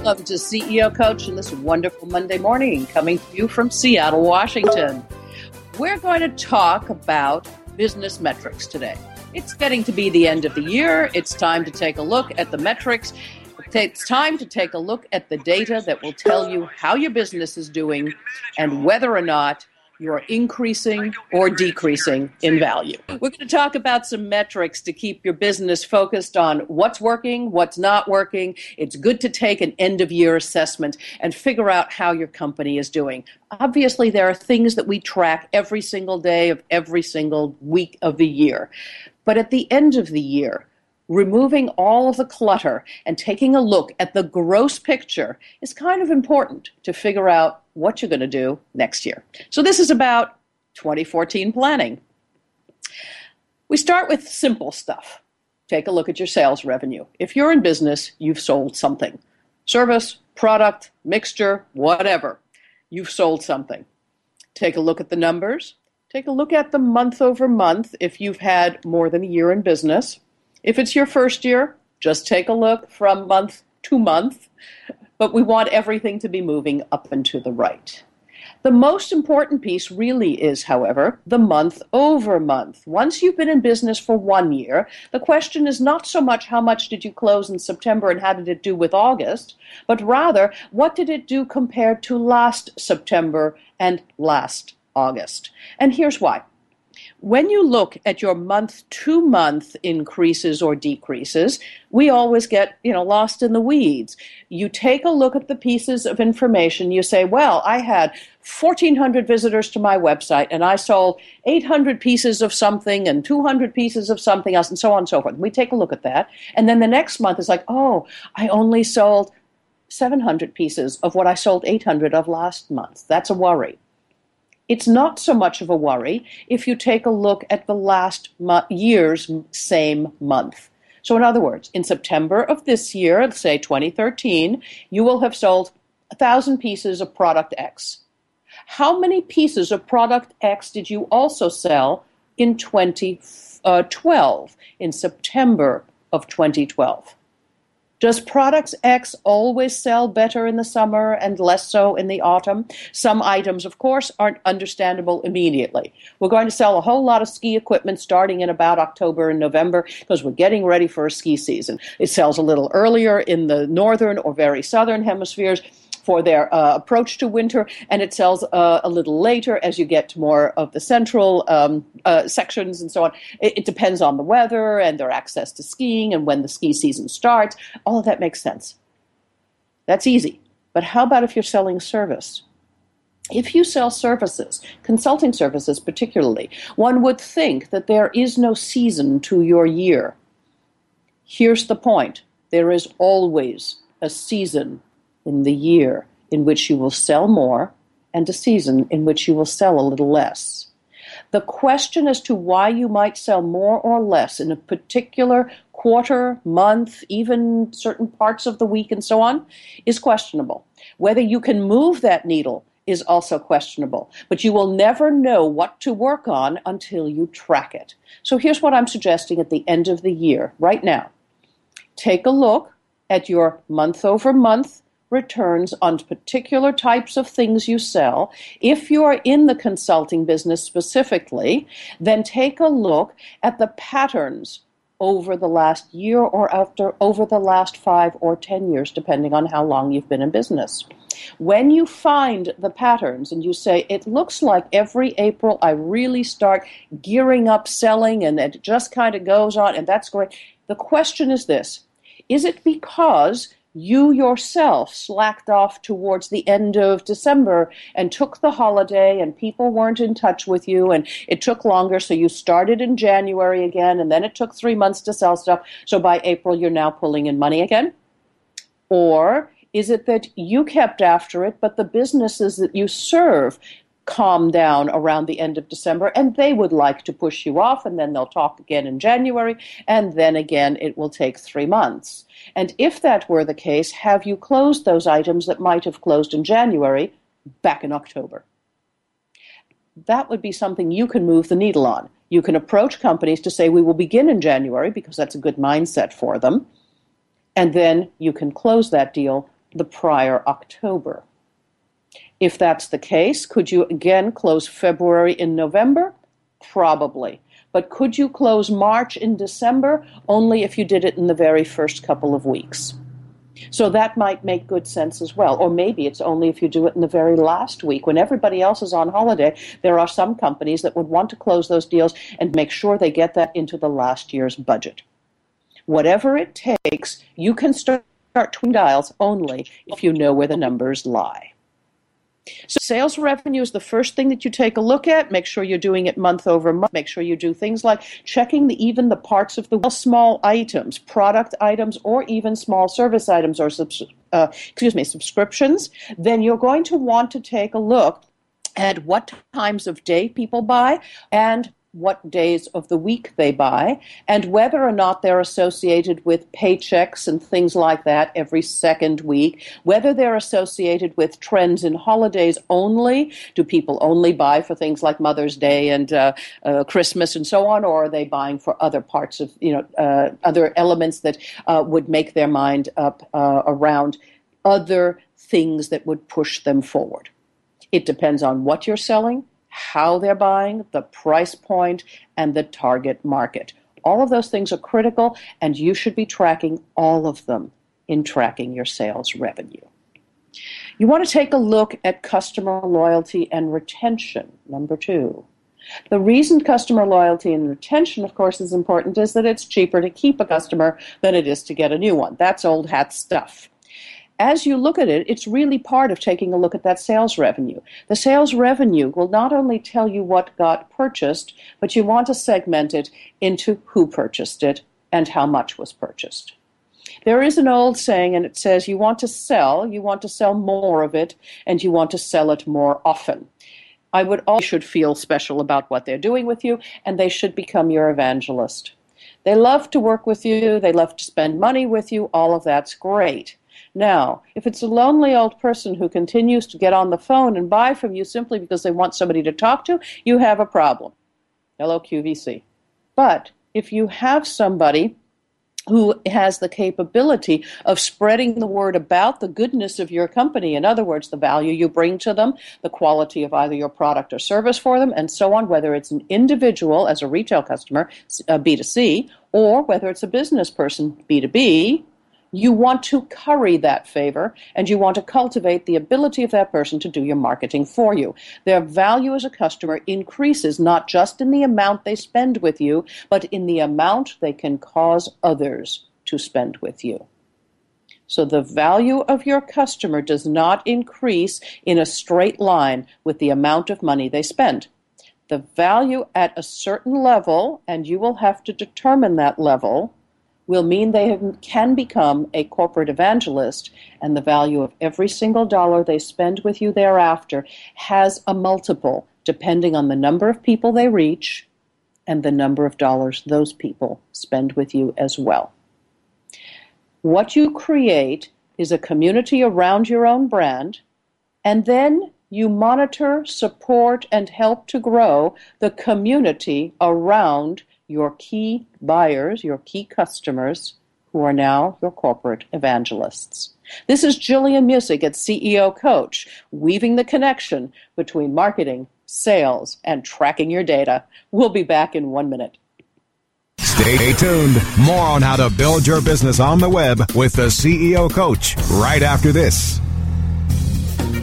Welcome to CEO Coach and this wonderful Monday morning, coming to you from Seattle, Washington. We're going to talk about business metrics today. It's getting to be the end of the year. It's time to take a look at the metrics. It's time to take a look at the data that will tell you how your business is doing and whether or not you're increasing or decreasing in value. We're going to talk about some metrics to keep your business focused on what's working, what's not working. It's good to take an end-of-year assessment and figure out how your company is doing. Obviously, there are things that we track every single day of every single week of the year. But at the end of the year, removing all of the clutter and taking a look at the gross picture is kind of important to figure out what you're going to do next year. So this is about 2014 planning. We start with simple stuff. Take a look at your sales revenue. If you're in business, you've sold something. Service, product, mixture, whatever. You've sold something. Take a look at the numbers. Take a look at the month over month if you've had more than a year in business. If it's your first year, just take a look from month to month, but we want everything to be moving up and to the right. The most important piece really is, however, the month over month. Once you've been in business for 1 year, the question is not so much how much did you close in September and how did it do with August, but rather what did it do compared to last September and last August. And here's why. When you look at your month-to-month increases or decreases, we always get, lost in the weeds. You take a look at the pieces of information. You say, well, I had 1,400 visitors to my website, and I sold 800 pieces of something and 200 pieces of something else, and so on and so forth. We take a look at that, and then the next month is like, oh, I only sold 700 pieces of what I sold 800 of last month. That's a worry. It's not so much of a worry if you take a look at the last year's same month. So in other words, in September of this year, say 2013, you will have sold 1,000 pieces of product X. How many pieces of product X did you also sell in 2012, in September of 2012? Does products X always sell better in the summer and less so in the autumn? Some items, of course, aren't understandable immediately. We're going to sell a whole lot of ski equipment starting in about October and November because we're getting ready for a ski season. It sells a little earlier in the northern or very southern hemispheres for their approach to winter, and it sells a little later as you get to more of the central sections and so on. It depends on the weather and their access to skiing and when the ski season starts. All of that makes sense. That's easy. But how about if you're selling service? If you sell services, consulting services particularly, one would think that there is no season to your year. Here's the point. There is always a season in the year in which you will sell more, and a season in which you will sell a little less. The question as to why you might sell more or less in a particular quarter, month, even certain parts of the week and so on, is questionable. Whether you can move that needle is also questionable, but you will never know what to work on until you track it. So here's what I'm suggesting at the end of the year, right now. Take a look at your month-over-month returns on particular types of things you sell. If you are in the consulting business specifically, then take a look at the patterns over the last year or over the last 5 or 10 years, depending on how long you've been in business. When you find the patterns and you say, it looks like every April I really start gearing up selling and it just kind of goes on and that's great. The question is this, is it because you yourself slacked off towards the end of December and took the holiday and people weren't in touch with you and it took longer, so you started in January again and then it took 3 months to sell stuff, so by April you're now pulling in money again? Or is it that you kept after it, but the businesses that you serve calm down around the end of December and they would like to push you off, and then they'll talk again in January, and then again it will take 3 months? And if that were the case, have you closed those items that might have closed in January back in October? That would be something you can move the needle on. You can approach companies to say, we will begin in January, because that's a good mindset for them, and then you can close that deal the prior October. If that's the case, could you again close February in November? Probably. But could you close March in December? Only if you did it in the very first couple of weeks. So that might make good sense as well. Or maybe it's only if you do it in the very last week. When everybody else is on holiday, there are some companies that would want to close those deals and make sure they get that into the last year's budget. Whatever it takes, you can start twin dials only if you know where the numbers lie. So sales revenue is the first thing that you take a look at. Make sure you're doing it month over month. Make sure you do things like checking even the parts of the small items, product items, or even small service items or subscriptions. Then you're going to want to take a look at what times of day people buy and what days of the week they buy, and whether or not they're associated with paychecks and things like that every second week, whether they're associated with trends in holidays only. Do people only buy for things like Mother's Day and Christmas and so on, or are they buying for other parts of, other elements that would make their mind up around other things that would push them forward? It depends on what you're selling, how they're buying, the price point, and the target market. All of those things are critical, and you should be tracking all of them in tracking your sales revenue. You want to take a look at customer loyalty and retention, number 2. The reason customer loyalty and retention, of course, is important is that it's cheaper to keep a customer than it is to get a new one. That's old hat stuff. As you look at it, it's really part of taking a look at that sales revenue. The sales revenue will not only tell you what got purchased, but you want to segment it into who purchased it and how much was purchased. There is an old saying, and it says you want to sell more of it, and you want to sell it more often. They should feel special about what they're doing with you, and they should become your evangelist. They love to work with you. They love to spend money with you. All of that's great. Now, if it's a lonely old person who continues to get on the phone and buy from you simply because they want somebody to talk to, you have a problem. Hello, QVC. But if you have somebody who has the capability of spreading the word about the goodness of your company, in other words, the value you bring to them, the quality of either your product or service for them, and so on, whether it's an individual as a retail customer, B2C, or whether it's a business person, B2B, you want to curry that favor, and you want to cultivate the ability of that person to do your marketing for you. Their value as a customer increases not just in the amount they spend with you, but in the amount they can cause others to spend with you. So the value of your customer does not increase in a straight line with the amount of money they spend. The value at a certain level, and you will have to determine that level, will mean they can become a corporate evangelist, and the value of every single dollar they spend with you thereafter has a multiple depending on the number of people they reach and the number of dollars those people spend with you as well. What you create is a community around your own brand, and then you monitor, support, and help to grow the community around your key buyers, your key customers, who are now your corporate evangelists. This is Jillian Musig at CEO Coach, weaving the connection between marketing, sales, and tracking your data. We'll be back in 1 minute. Stay tuned. More on how to build your business on the web with the CEO Coach right after this.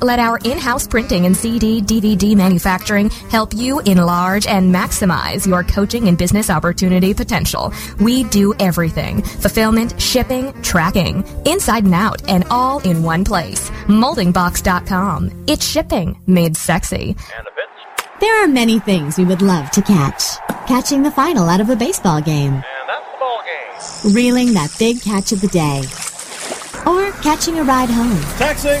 let our in-house printing and CD, DVD manufacturing help you enlarge and maximize your coaching and business opportunity potential. We do everything. Fulfillment, shipping, tracking, inside and out, and all in one place. MoldingBox.com. It's shipping made sexy. There are many things we would love to catch. Catching the final out of a baseball game. And that's the ball game. Reeling that big catch of the day. Or catching a ride home. Taxi!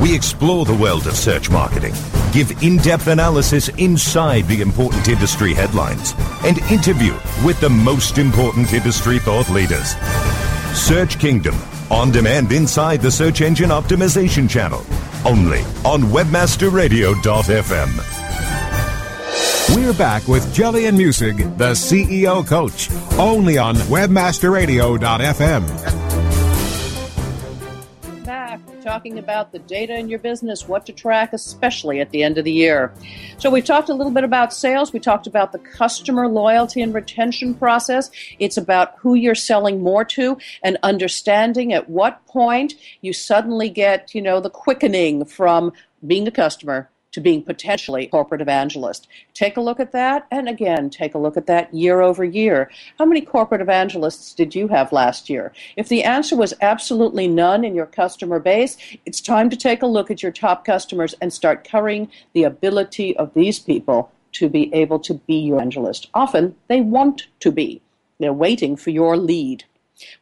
We explore the world of search marketing, give in-depth analysis inside the important industry headlines, and interview with the most important industry thought leaders. Search Kingdom, on demand inside the Search Engine Optimization Channel, only on WebmasterRadio.fm. We're back with Jillian Musig, the CEO Coach, only on WebmasterRadio.fm. Talking about the data in your business, what to track, especially at the end of the year. So we talked a little bit about sales. We talked about the customer loyalty and retention process. It's about who you're selling more to and understanding at what point you suddenly get, the quickening from being a customer to being potentially a corporate evangelist. Take a look at that, and again, take a look at that year over year. How many corporate evangelists did you have last year? If the answer was absolutely none in your customer base, it's time to take a look at your top customers and start currying the ability of these people to be able to be your evangelist. Often, they want to be. They're waiting for your lead.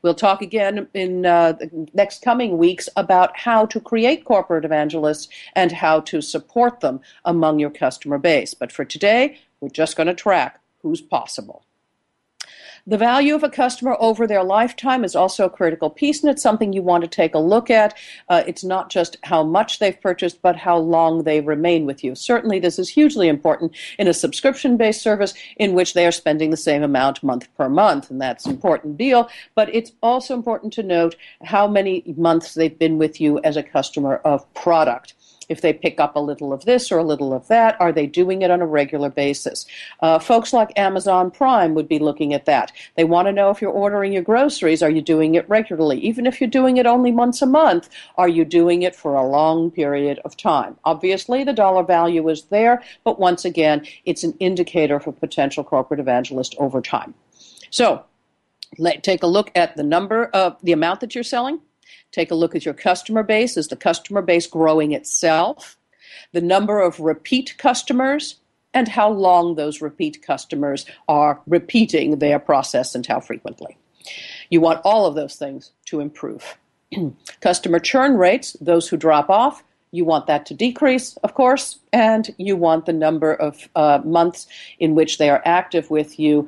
We'll talk again in the next coming weeks about how to create corporate evangelists and how to support them among your customer base. But for today, we're just going to track who's possible. The value of a customer over their lifetime is also a critical piece, and it's something you want to take a look at. It's not just how much they've purchased, but how long they remain with you. Certainly, this is hugely important in a subscription-based service in which they are spending the same amount month per month, and that's an important deal. But it's also important to note how many months they've been with you as a customer of product. If they pick up a little of this or a little of that, are they doing it on a regular basis? Folks like Amazon Prime would be looking at that. They want to know if you're ordering your groceries, are you doing it regularly? Even if you're doing it only once a month, are you doing it for a long period of time? Obviously, the dollar value is there, but once again, it's an indicator for potential corporate evangelist over time. So, take a look at the number of the amount that you're selling. Take a look at your customer base. Is the customer base growing itself? The number of repeat customers and how long those repeat customers are repeating their process and how frequently. You want all of those things to improve. Customer churn rates, those who drop off, you want that to decrease, of course, and you want the number of months in which they are active with you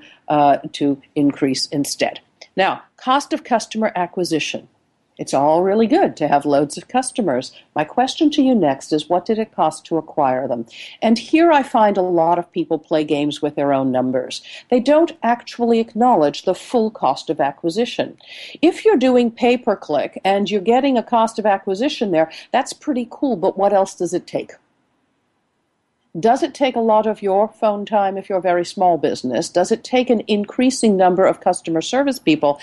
to increase instead. Now, cost of customer acquisition. It's all really good to have loads of customers. My question to you next is, what did it cost to acquire them? And here I find a lot of people play games with their own numbers. They don't actually acknowledge the full cost of acquisition. If you're doing pay-per-click and you're getting a cost of acquisition there, that's pretty cool, but what else does it take? Does it take a lot of your phone time if you're a very small business? Does it take an increasing number of customer service people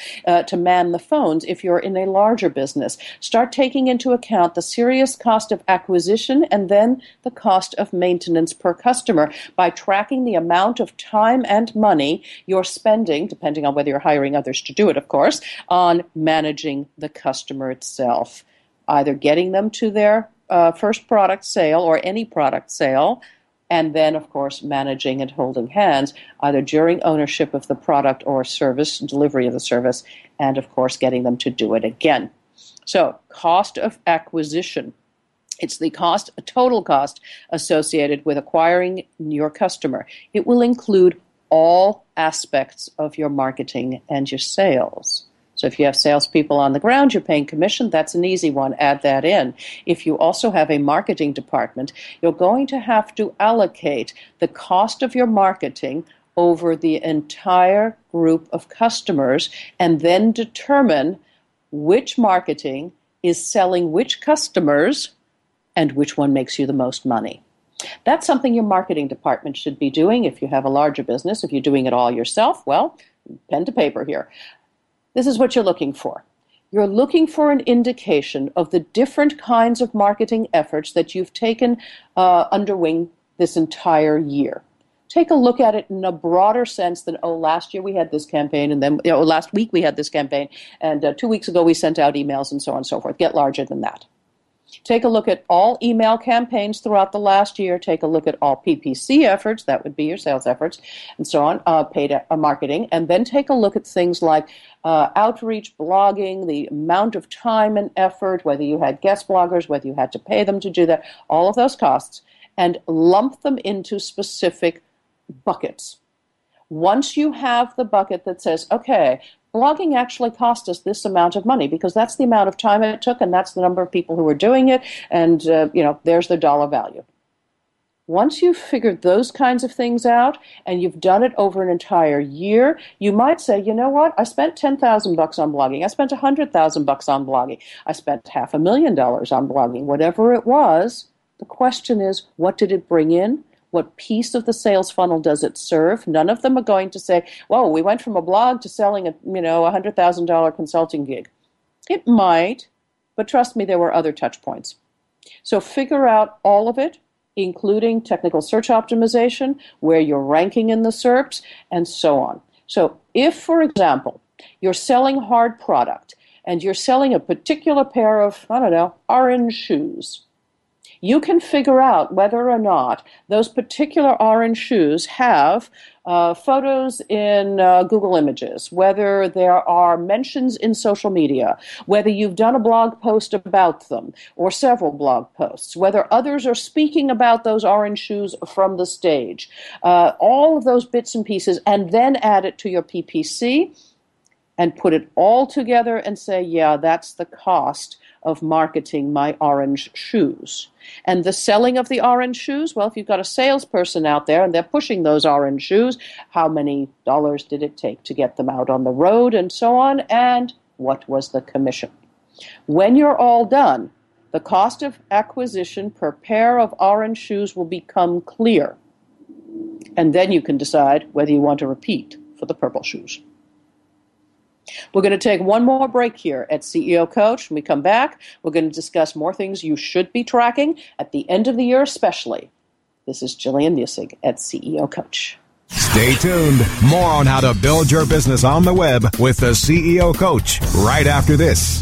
to man the phones if you're in a larger business? Start taking into account the serious cost of acquisition and then the cost of maintenance per customer by tracking the amount of time and money you're spending, depending on whether you're hiring others to do it, of course, on managing the customer itself, either getting them to their first product sale or any product sale, and then, of course, managing and holding hands, either during ownership of the product or service, delivery of the service, and, of course, getting them to do it again. So, cost of acquisition. It's the cost, total cost associated with acquiring your customer. It will include all aspects of your marketing and your sales. So if you have salespeople on the ground, you're paying commission. That's an easy one. Add that in. If you also have a marketing department, you're going to have to allocate the cost of your marketing over the entire group of customers and then determine which marketing is selling which customers and which one makes you the most money. That's something your marketing department should be doing if you have a larger business. If you're doing it all yourself, well, pen to paper here. This is what you're looking for. You're looking for an indication of the different kinds of marketing efforts that you've taken under wing this entire year. Take a look at it in a broader sense than, oh, last year we had this campaign, and then last week we had this campaign, and 2 weeks ago we sent out emails, and so on and so forth. Get larger than that. Take a look at all email campaigns throughout the last year. Take a look at all PPC efforts, that would be your sales efforts, and so on, paid marketing. And then take a look at things like outreach, blogging, the amount of time and effort, whether you had guest bloggers, whether you had to pay them to do that, all of those costs, and lump them into specific buckets. Once you have the bucket that says, okay, blogging actually cost us this amount of money because that's the amount of time it took and that's the number of people who were doing it and, there's the dollar value. Once you've figured those kinds of things out and you've done it over an entire year, you might say, you know what, I spent $10,000 on blogging. I spent $100,000 on blogging. I spent $500,000 on blogging. Whatever it was, the question is, what did it bring in? What piece of the sales funnel does it serve? None of them are going to say, whoa, we went from a blog to selling a $100,000 consulting gig. It might, but trust me, there were other touch points. So figure out all of it, including technical search optimization, where you're ranking in the SERPs, and so on. So if, for example, you're selling hard product and you're selling a particular pair of, orange shoes, you can figure out whether or not those particular orange shoes have photos in Google Images, whether there are mentions in social media, whether you've done a blog post about them or several blog posts, whether others are speaking about those orange shoes from the stage, all of those bits and pieces, and then add it to your PPC and put it all together and say, yeah, that's the cost of marketing my orange shoes. And the selling of the orange shoes, well, if you've got a salesperson out there and they're pushing those orange shoes, how many dollars did it take to get them out on the road and so on, and what was the commission? When you're all done, the cost of acquisition per pair of orange shoes will become clear. And then you can decide whether you want to repeat for the purple shoes. We're going to take one more break here at CEO Coach. When we come back, we're going to discuss more things you should be tracking at the end of the year especially. This is Jillian Musig at CEO Coach. Stay tuned. More on how to build your business on the web with the CEO Coach right after this.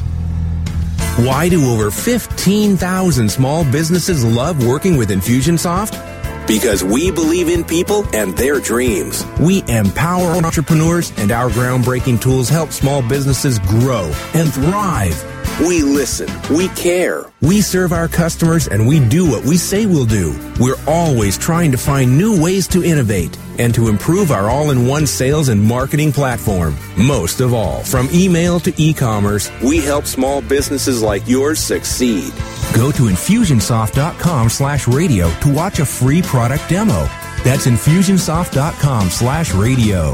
Why do over 15,000 small businesses love working with Infusionsoft? Because we believe in people and their dreams. We empower entrepreneurs, and our groundbreaking tools help small businesses grow and thrive. We listen. We care. We serve our customers, and we do what we say we'll do. We're always trying to find new ways to innovate and to improve our all-in-one sales and marketing platform. Most of all, from email to e-commerce, we help small businesses like yours succeed. Go to Infusionsoft.com/radio to watch a free product demo. That's Infusionsoft.com/radio.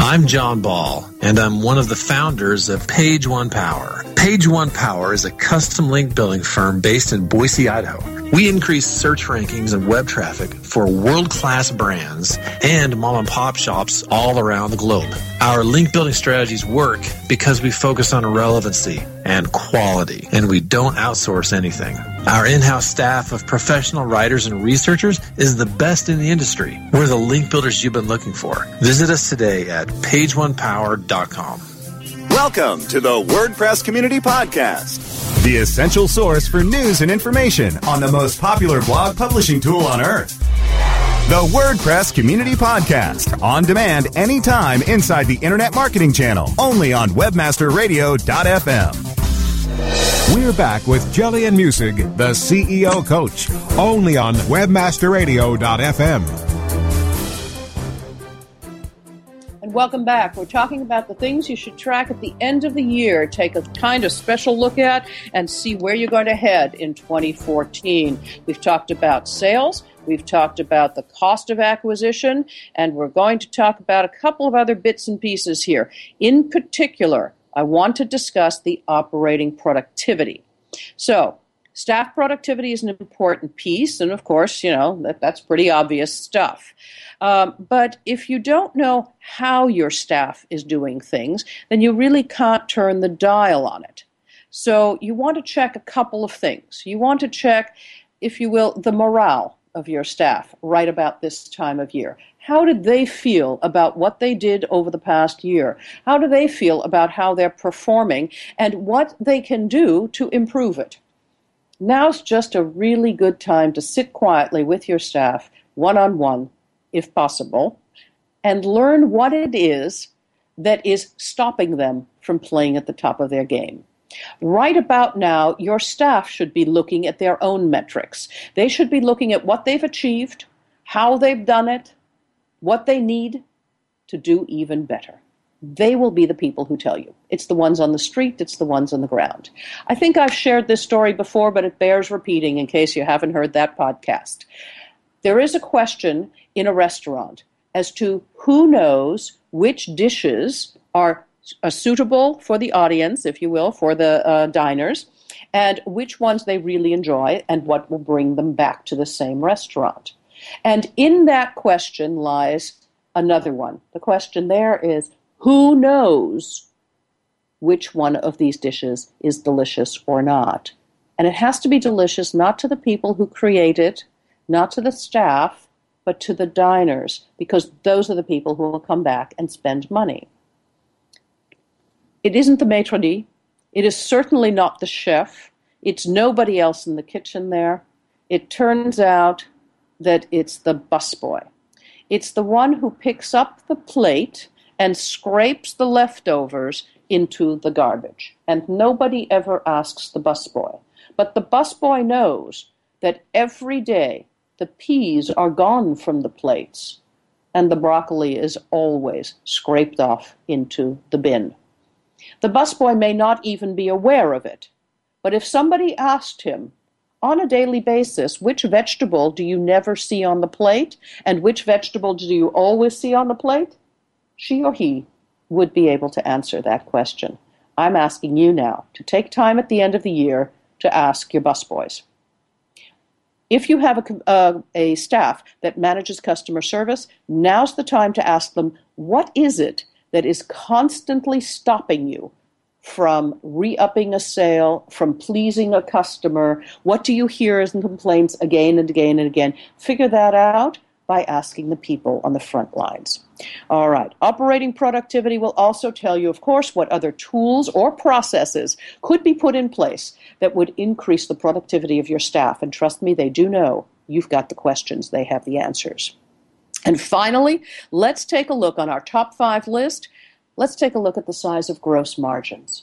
I'm John Ball, and I'm one of the founders of Page One Power. Page One Power is a custom link building firm based in Boise, Idaho. We increase search rankings and web traffic for world-class brands and mom-and-pop shops all around the globe. Our link building strategies work because we focus on relevancy and quality, and we don't outsource anything. Our in-house staff of professional writers and researchers is the best in the industry. We're the link builders you've been looking for. Visit us today at pageonepower.com. Welcome to the WordPress Community Podcast, the essential source for news and information on the most popular blog publishing tool on earth. The WordPress Community Podcast, on demand anytime inside the Internet Marketing Channel, only on WebmasterRadio.fm. We're back with Jillian Musig, the CEO Coach, only on WebmasterRadio.fm. And welcome back. We're talking about the things you should track at the end of the year, take a kind of special look at, and see where you're going to head in 2014. We've talked about sales. We've talked about the cost of acquisition. And we're going to talk about a couple of other bits and pieces here. In particular, I want to discuss the operating productivity. So, staff productivity is an important piece, and of course, you know, that's pretty obvious stuff. But if you don't know how your staff is doing things, then you really can't turn the dial on it. So you want to check a couple of things. You want to check, if you will, the morale of your staff right about this time of year. How did they feel about what they did over the past year? How do they feel about how they're performing and what they can do to improve it? Now's just a really good time to sit quietly with your staff, one-on-one, if possible, and learn what it is that is stopping them from playing at the top of their game. Right about now, your staff should be looking at their own metrics. They should be looking at what they've achieved, how they've done it, what they need to do even better. They will be the people who tell you. It's the ones on the street. It's the ones on the ground. I think I've shared this story before, but it bears repeating in case you haven't heard that podcast. There is a question in a restaurant as to who knows which dishes are suitable for the audience, if you will, for the diners, and which ones they really enjoy and what will bring them back to the same restaurant. And in that question lies another one. The question there is, who knows which one of these dishes is delicious or not? And it has to be delicious not to the people who create it, not to the staff, but to the diners, because those are the people who will come back and spend money. It isn't the maitre d'. It is certainly not the chef. It's nobody else in the kitchen there. It turns out that it's the busboy. It's the one who picks up the plate and scrapes the leftovers into the garbage. And nobody ever asks the busboy. But the busboy knows that every day the peas are gone from the plates and the broccoli is always scraped off into the bin. The busboy may not even be aware of it, but if somebody asked him, on a daily basis, which vegetable do you never see on the plate and which vegetable do you always see on the plate? She or he would be able to answer that question. I'm asking you now to take time at the end of the year to ask your busboys. If you have a staff that manages customer service, now's the time to ask them, what is it that is constantly stopping you from re-upping a sale, from pleasing a customer? What do you hear as complaints again and again and again? Figure that out by asking the people on the front lines. All right. Operating productivity will also tell you, of course, what other tools or processes could be put in place that would increase the productivity of your staff. And trust me, they do know You've got the questions. They have the answers. And finally, let's take a look on our top 5 list. Let's take a look at the size of gross margins.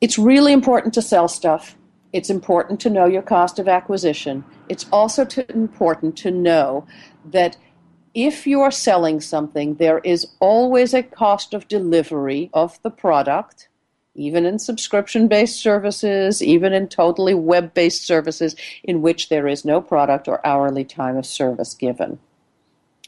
It's really important to sell stuff. It's important to know your cost of acquisition. It's also important to know that if you're selling something, there is always a cost of delivery of the product, even in subscription-based services, even in totally web-based services in which there is no product or hourly time of service given.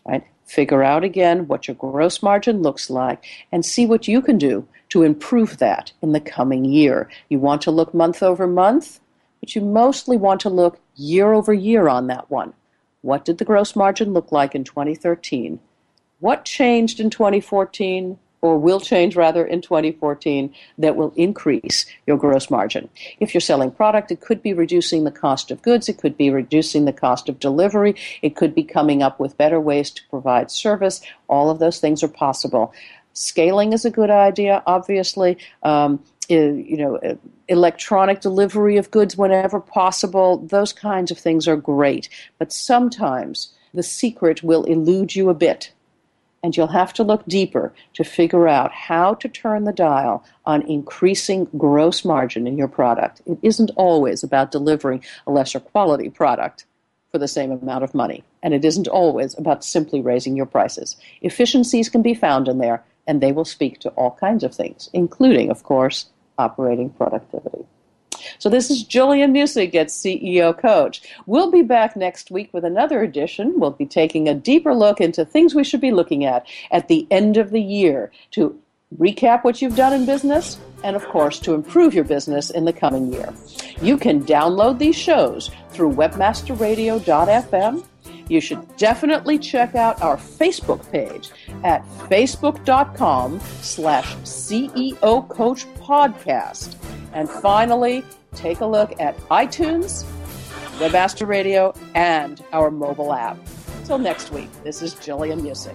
Right? Figure out again what your gross margin looks like and see what you can do to improve that in the coming year. You want to look month over month, but you mostly want to look year over year on that one. What did the gross margin look like in 2013? What changed in 2014, or will change rather in 2014, that will increase your gross margin? If you're selling product, it could be reducing the cost of goods. It could be reducing the cost of delivery. It could be coming up with better ways to provide service. All of those things are possible. Scaling is a good idea, obviously. Electronic delivery of goods whenever possible, those kinds of things are great. But sometimes the secret will elude you a bit, and you'll have to look deeper to figure out how to turn the dial on increasing gross margin in your product. It isn't always about delivering a lesser quality product for the same amount of money, and it isn't always about simply raising your prices. Efficiencies can be found in there, and they will speak to all kinds of things, including, of course, operating productivity. So this is Jillian Musig at CEO Coach. We'll be back next week with another edition. We'll be taking a deeper look into things we should be looking at the end of the year to recap what you've done in business and, of course, to improve your business in the coming year. You can download these shows through WebmasterRadio.fm. You should definitely check out our Facebook page at facebook.com/CEO Coach Podcast. And finally, take a look at iTunes, Webmaster Radio, and our mobile app. Until next week, this is Jillian Musig.